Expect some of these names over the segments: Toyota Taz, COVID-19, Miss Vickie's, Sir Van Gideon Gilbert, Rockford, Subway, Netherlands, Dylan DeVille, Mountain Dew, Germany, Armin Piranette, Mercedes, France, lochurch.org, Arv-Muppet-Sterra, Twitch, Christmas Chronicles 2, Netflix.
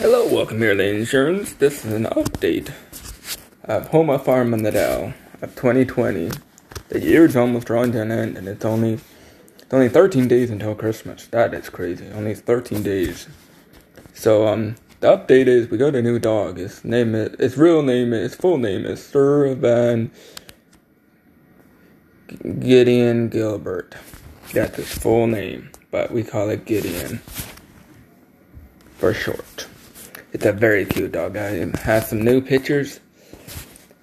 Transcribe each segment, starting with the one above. Hello, welcome here to Insurance. This is an update of Home a Farm on the Dow of 2020. The year's almost drawing to an end, and it's only 13 days until Christmas. That is crazy. Only 13 days. So the update is we got a new dog. His full name is Sir Van Gideon Gilbert. That's his full name, but we call it Gideon for short. It's a very cute dog. I have some new pictures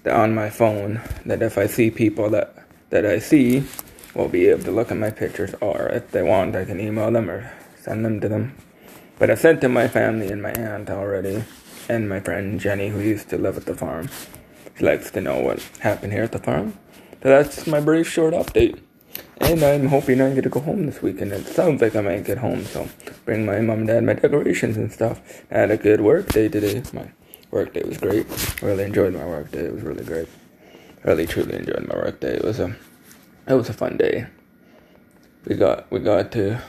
on my phone that if I see people that I see will be able to look at my pictures, or if they want, I can email them or send them to them. But I sent to my family and my aunt already, and my friend Jenny, who used to live at the farm. She likes to know what happened here at the farm. So that's my brief short update. And I'm hoping I get to go home this weekend. It sounds like I might get home, so bring my mom and dad my decorations and stuff. I had a good work day today. My work day was great. Really enjoyed my work day. It was really great. Really truly enjoyed my work day. It was a fun day. We got to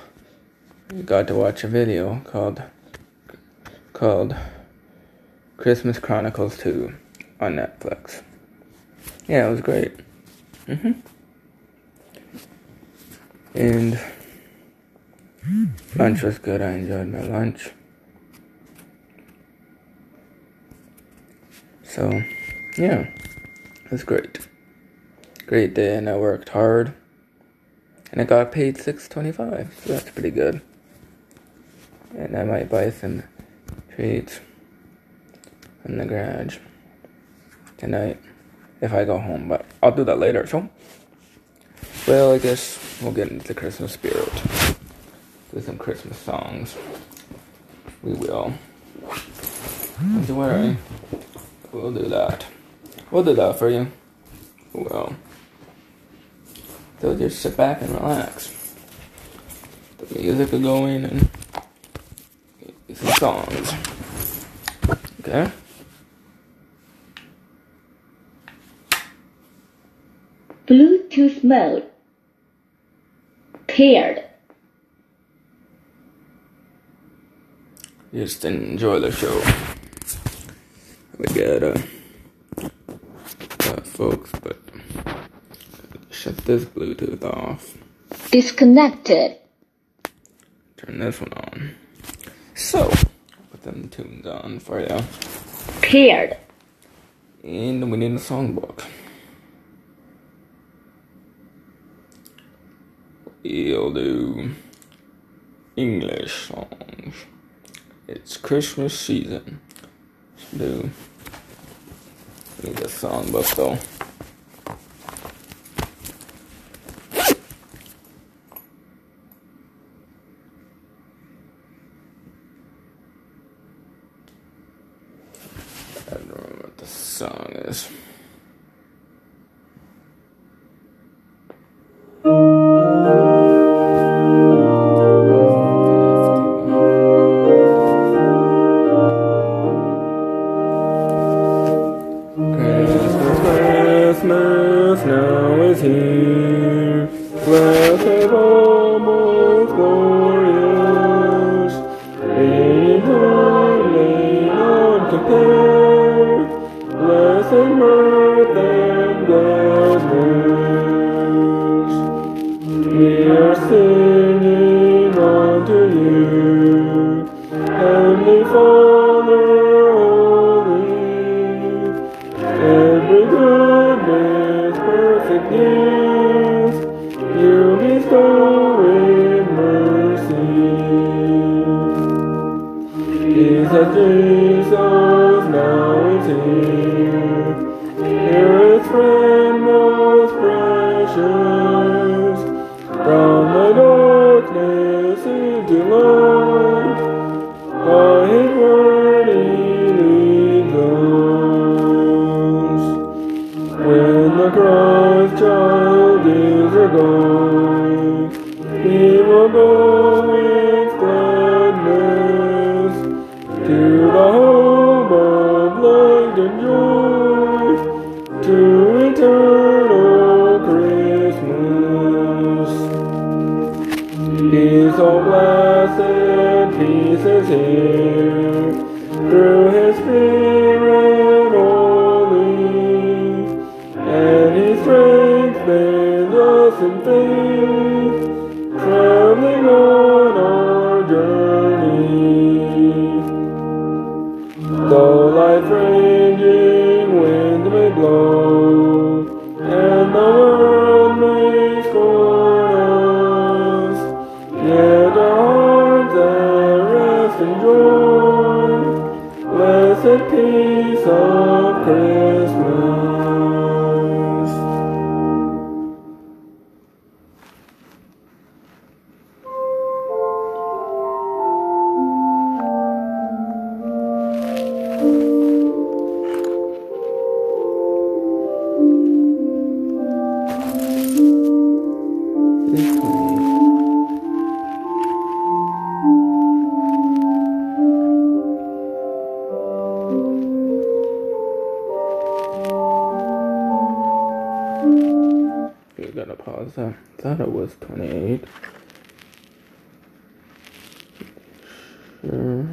watch a video called Christmas Chronicles 2 on Netflix. Yeah, it was great. Mm-hmm. And lunch was good. I enjoyed my lunch. So, yeah, it was great. Great day, and I worked hard. And I got paid $6.25, so that's pretty good. And I might buy some treats in the garage tonight if I go home, but I'll do that later. So, well, I guess we'll get into the Christmas spirit. Do some Christmas songs. We will. Don't worry. We'll do that. We'll do that for you. We will. So just sit back and relax. The music will go in and do some songs. Okay? Bluetooth mode. Paired. Just enjoy the show. We got folks, but shut this Bluetooth off. Disconnected. Turn this one on. So, put them tunes on for you. Paired. And we need a songbook. We'll do English songs. It's Christmas season. We need a songbook though. I don't remember what the song is. Peace is here, my friend, in wind may blow, and the world may scorn us, yet our hearts at rest enjoy blessed peace of Christmas. I thought it was 28. Sure.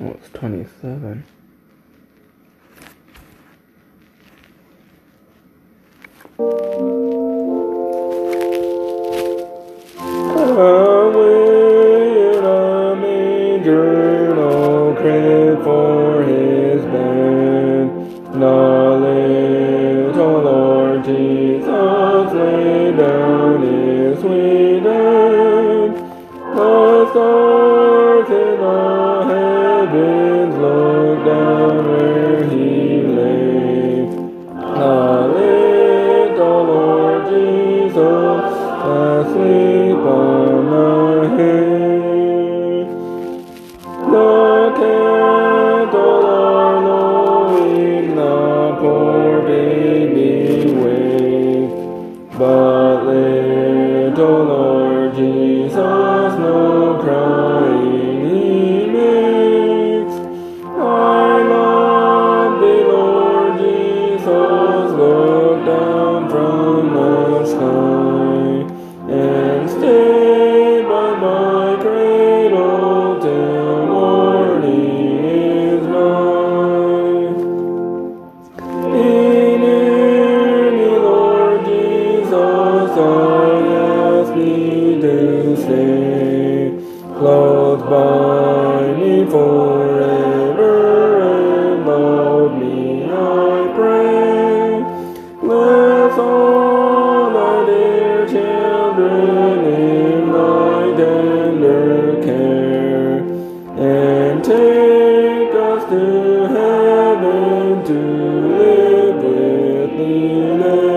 Oh, it's 27. Away in a manger, no crib for his bed. The little Lord Jesus lay down his sweet head. The stars in the heavens looked down where he lay. The little Lord Jesus asleep on the hay. The cattle are lowing, the poor baby waits, but little Lord Jesus no crying he makes. I love thee, Lord Jesus, look down from the sky, and stay by my cradle till morning is nigh. Be near me, Lord Jesus, I ask thee to stay, close by me forever, and love me, I pray. Bless all thy dear children in thy tender care, and take us to heaven to live with thee there.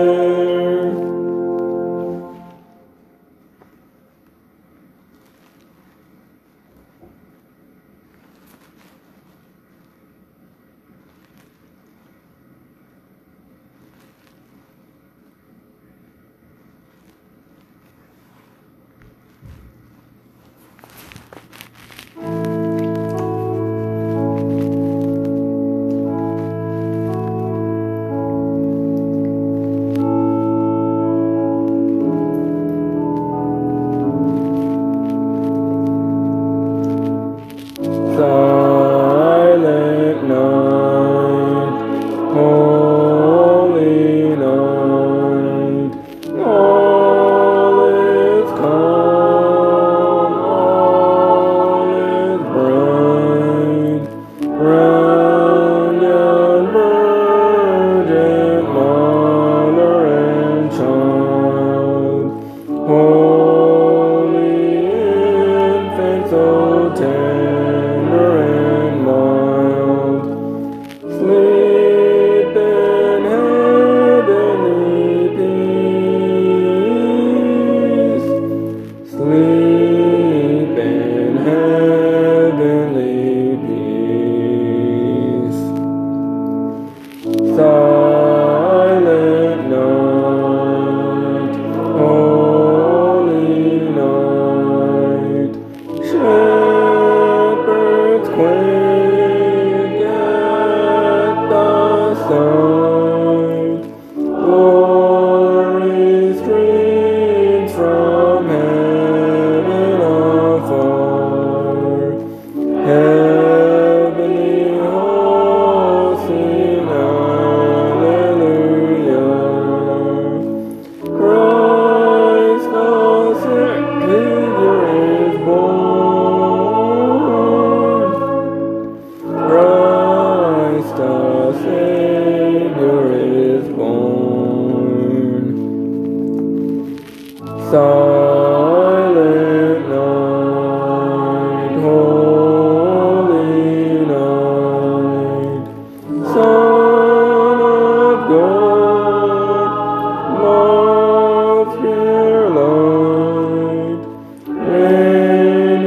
Silent night, holy night, Son of God, love your light, and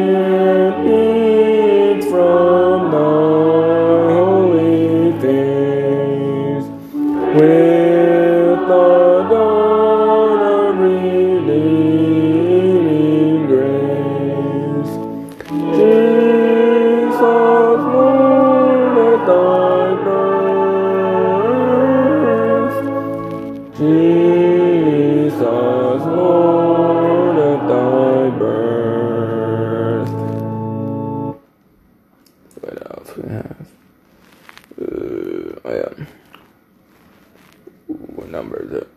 it beats from thy holy things, with the dawn of redeeming grace. Jesus, Lord, at thy birth. Jesus, Lord, at thy birth. What else we have? Yeah. What number is it?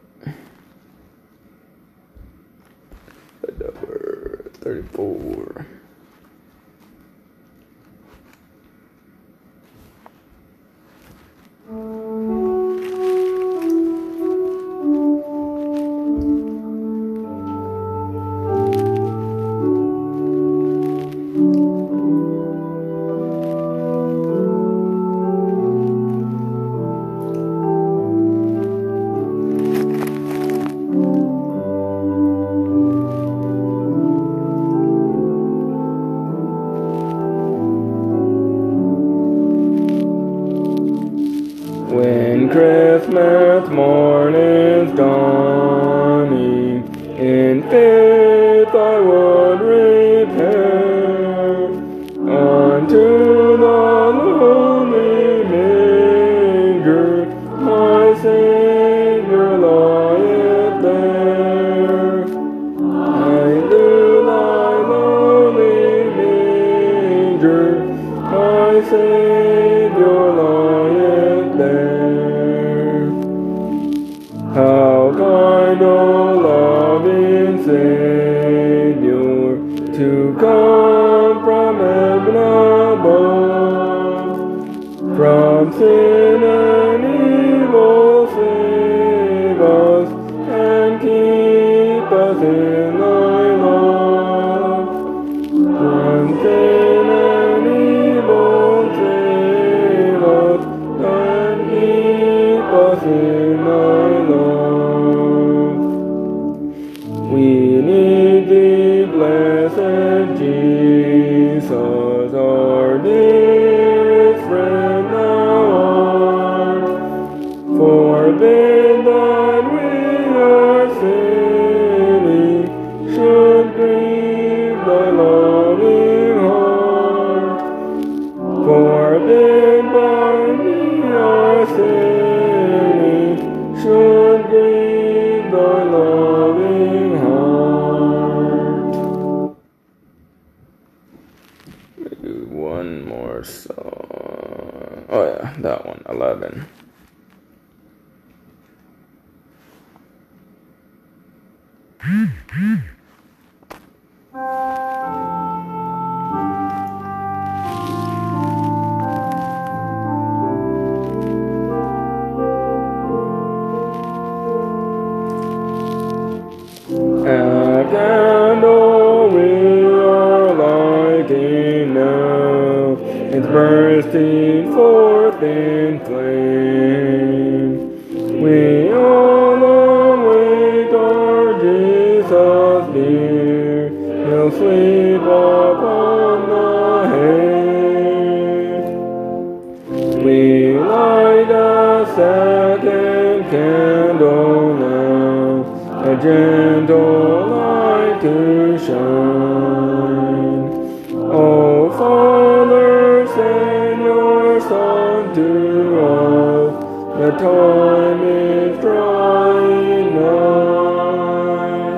Number 34. When Christmas morning's dawning, in faith I would repair unto the lonely manger, my Savior lieth there. Unto thy lonely manger, my Savior lieth there. How kind, O loving Savior, to come from heaven above, from sin and evil save us, and keep us in thy love. From sin and evil save us, and keep us in thy love. We need thee, blessed Jesus, our dearest friend thou art. Forbid that we are sinning, should grieve thy loving heart. Forbid that we are sinning, should grieve thy loving heart. Maybe one more song. Oh yeah, that one, 11. And all we are lighting now, it's bursting forth in flame. We all await our Jesus dear, he'll sleep upon the hay. We light a second candle now, a gentle light to shine. O Father, send your Son to us, the time is drawing nigh.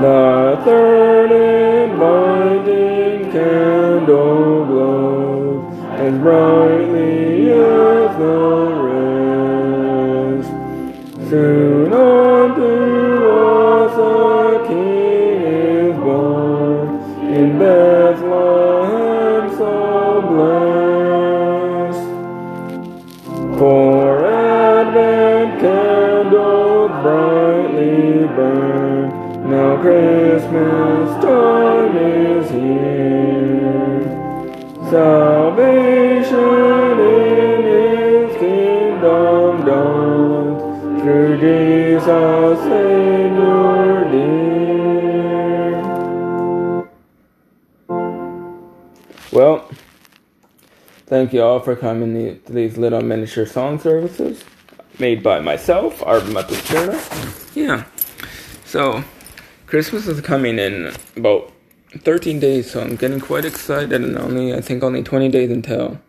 The third and binding candle glows as brightly as the rest. Soon unto us a King is born, in Bethlehem so blessed. For Advent candles brightly burn, Now Christmas time is here. Salvation in His kingdom dawns through Jesus Savior dear. Well, thank you all for coming to these little miniature song services made by myself, Arv-Muppet-Sterra. Yeah. So, Christmas is coming in about 13 days, so I'm getting quite excited, and only 20 days until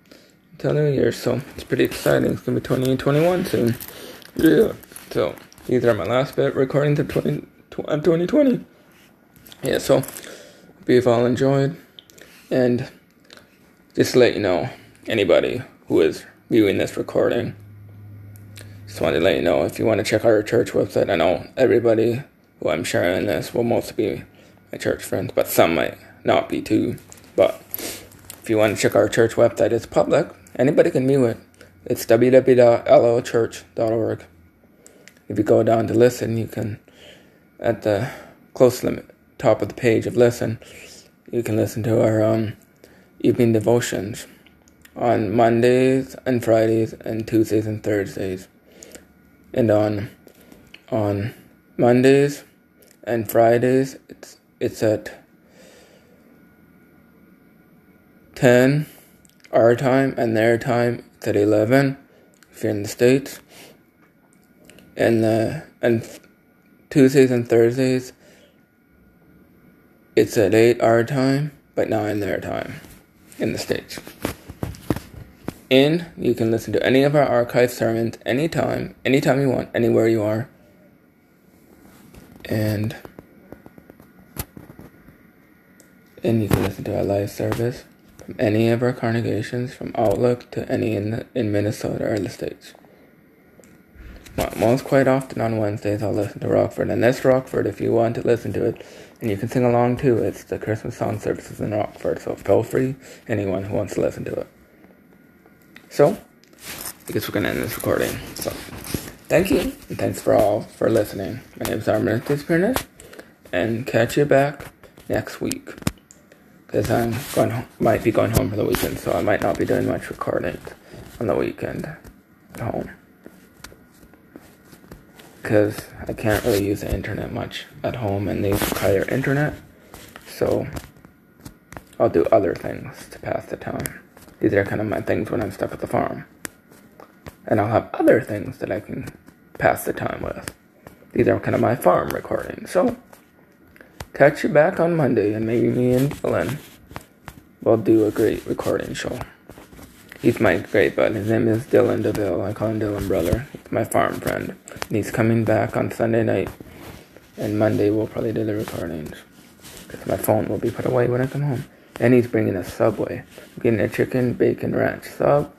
New Year, so it's pretty exciting. It's going to be 2021 soon. Yeah. So, these are my last bit recordings of 2020. Yeah, so, hope you've all enjoyed, and just to let you know, anybody who is viewing this recording, just wanted to let you know, if you want to check our church website, I know everybody who I'm sharing this will mostly be my church friends, but some might not be too. But if you want to check our church website, it's public. Anybody can view it. It's www.lochurch.org. If you go down to listen, you can, at the close to the top of the page of listen, you can listen to our evening devotions on Mondays and Fridays and Tuesdays and Thursdays. And on Mondays and Fridays it's at 10 our time, and their time it's at 11 if you're in the States. And Tuesdays and Thursdays it's at 8 our time, but 9 their time. In the States. And you can listen to any of our archive sermons anytime you want, anywhere you are. And you can listen to our live service from any of our congregations, from Outlook to any in Minnesota or the States. Most quite often on Wednesdays I'll listen to Rockford, and that's Rockford if you want to listen to it, and you can sing along too. It's the Christmas song services in Rockford, so feel free, anyone who wants to listen to it. So, I guess we're going to end this recording. So, thank you, and thanks for all for listening. My name is Armin Piranette, and catch you back next week, because I might be going home for the weekend, so I might not be doing much recording on the weekend at home. Because I can't really use the internet much at home, and they require internet, so I'll do other things to pass the time. These are kind of my things when I'm stuck at the farm, and I'll have other things that I can pass the time with. These are kind of my farm recordings. So catch you back on Monday, and maybe me and Dylan will do a great recording show. He's my great bud. His name is Dylan DeVille. I call him Dylan Brother. He's my farm friend. And he's coming back on Sunday night. And Monday we'll probably do the recordings. Because my phone will be put away when I come home. And he's bringing a Subway. I'm getting a chicken bacon ranch sub.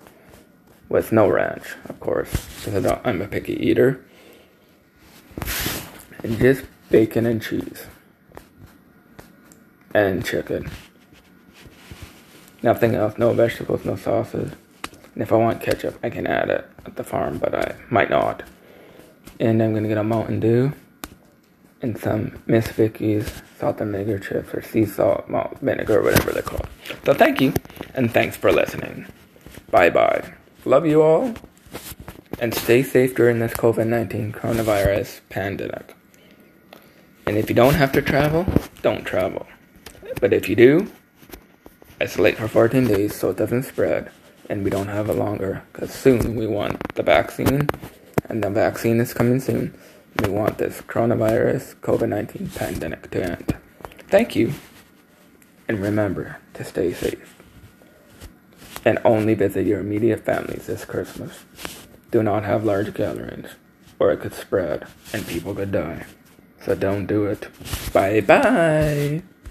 With no ranch, of course. Because I'm a picky eater. And just bacon and cheese. And chicken. Nothing else, no vegetables, no sauces. And if I want ketchup, I can add it at the farm, but I might not. And I'm going to get a Mountain Dew and some Miss Vickie's salt and vinegar chips, or sea salt, malt, vinegar, whatever they're called. So thank you, and thanks for listening. Bye-bye. Love you all, and stay safe during this COVID-19 coronavirus pandemic. And if you don't have to travel, don't travel. But if you do, isolate for 14 days so it doesn't spread, and we don't have it longer, because soon we want the vaccine, and the vaccine is coming soon. We want this coronavirus COVID-19 pandemic to end. Thank you, and remember to stay safe, and only visit your immediate families this Christmas. Do not have large gatherings, or it could spread, and people could die. So don't do it. Bye-bye!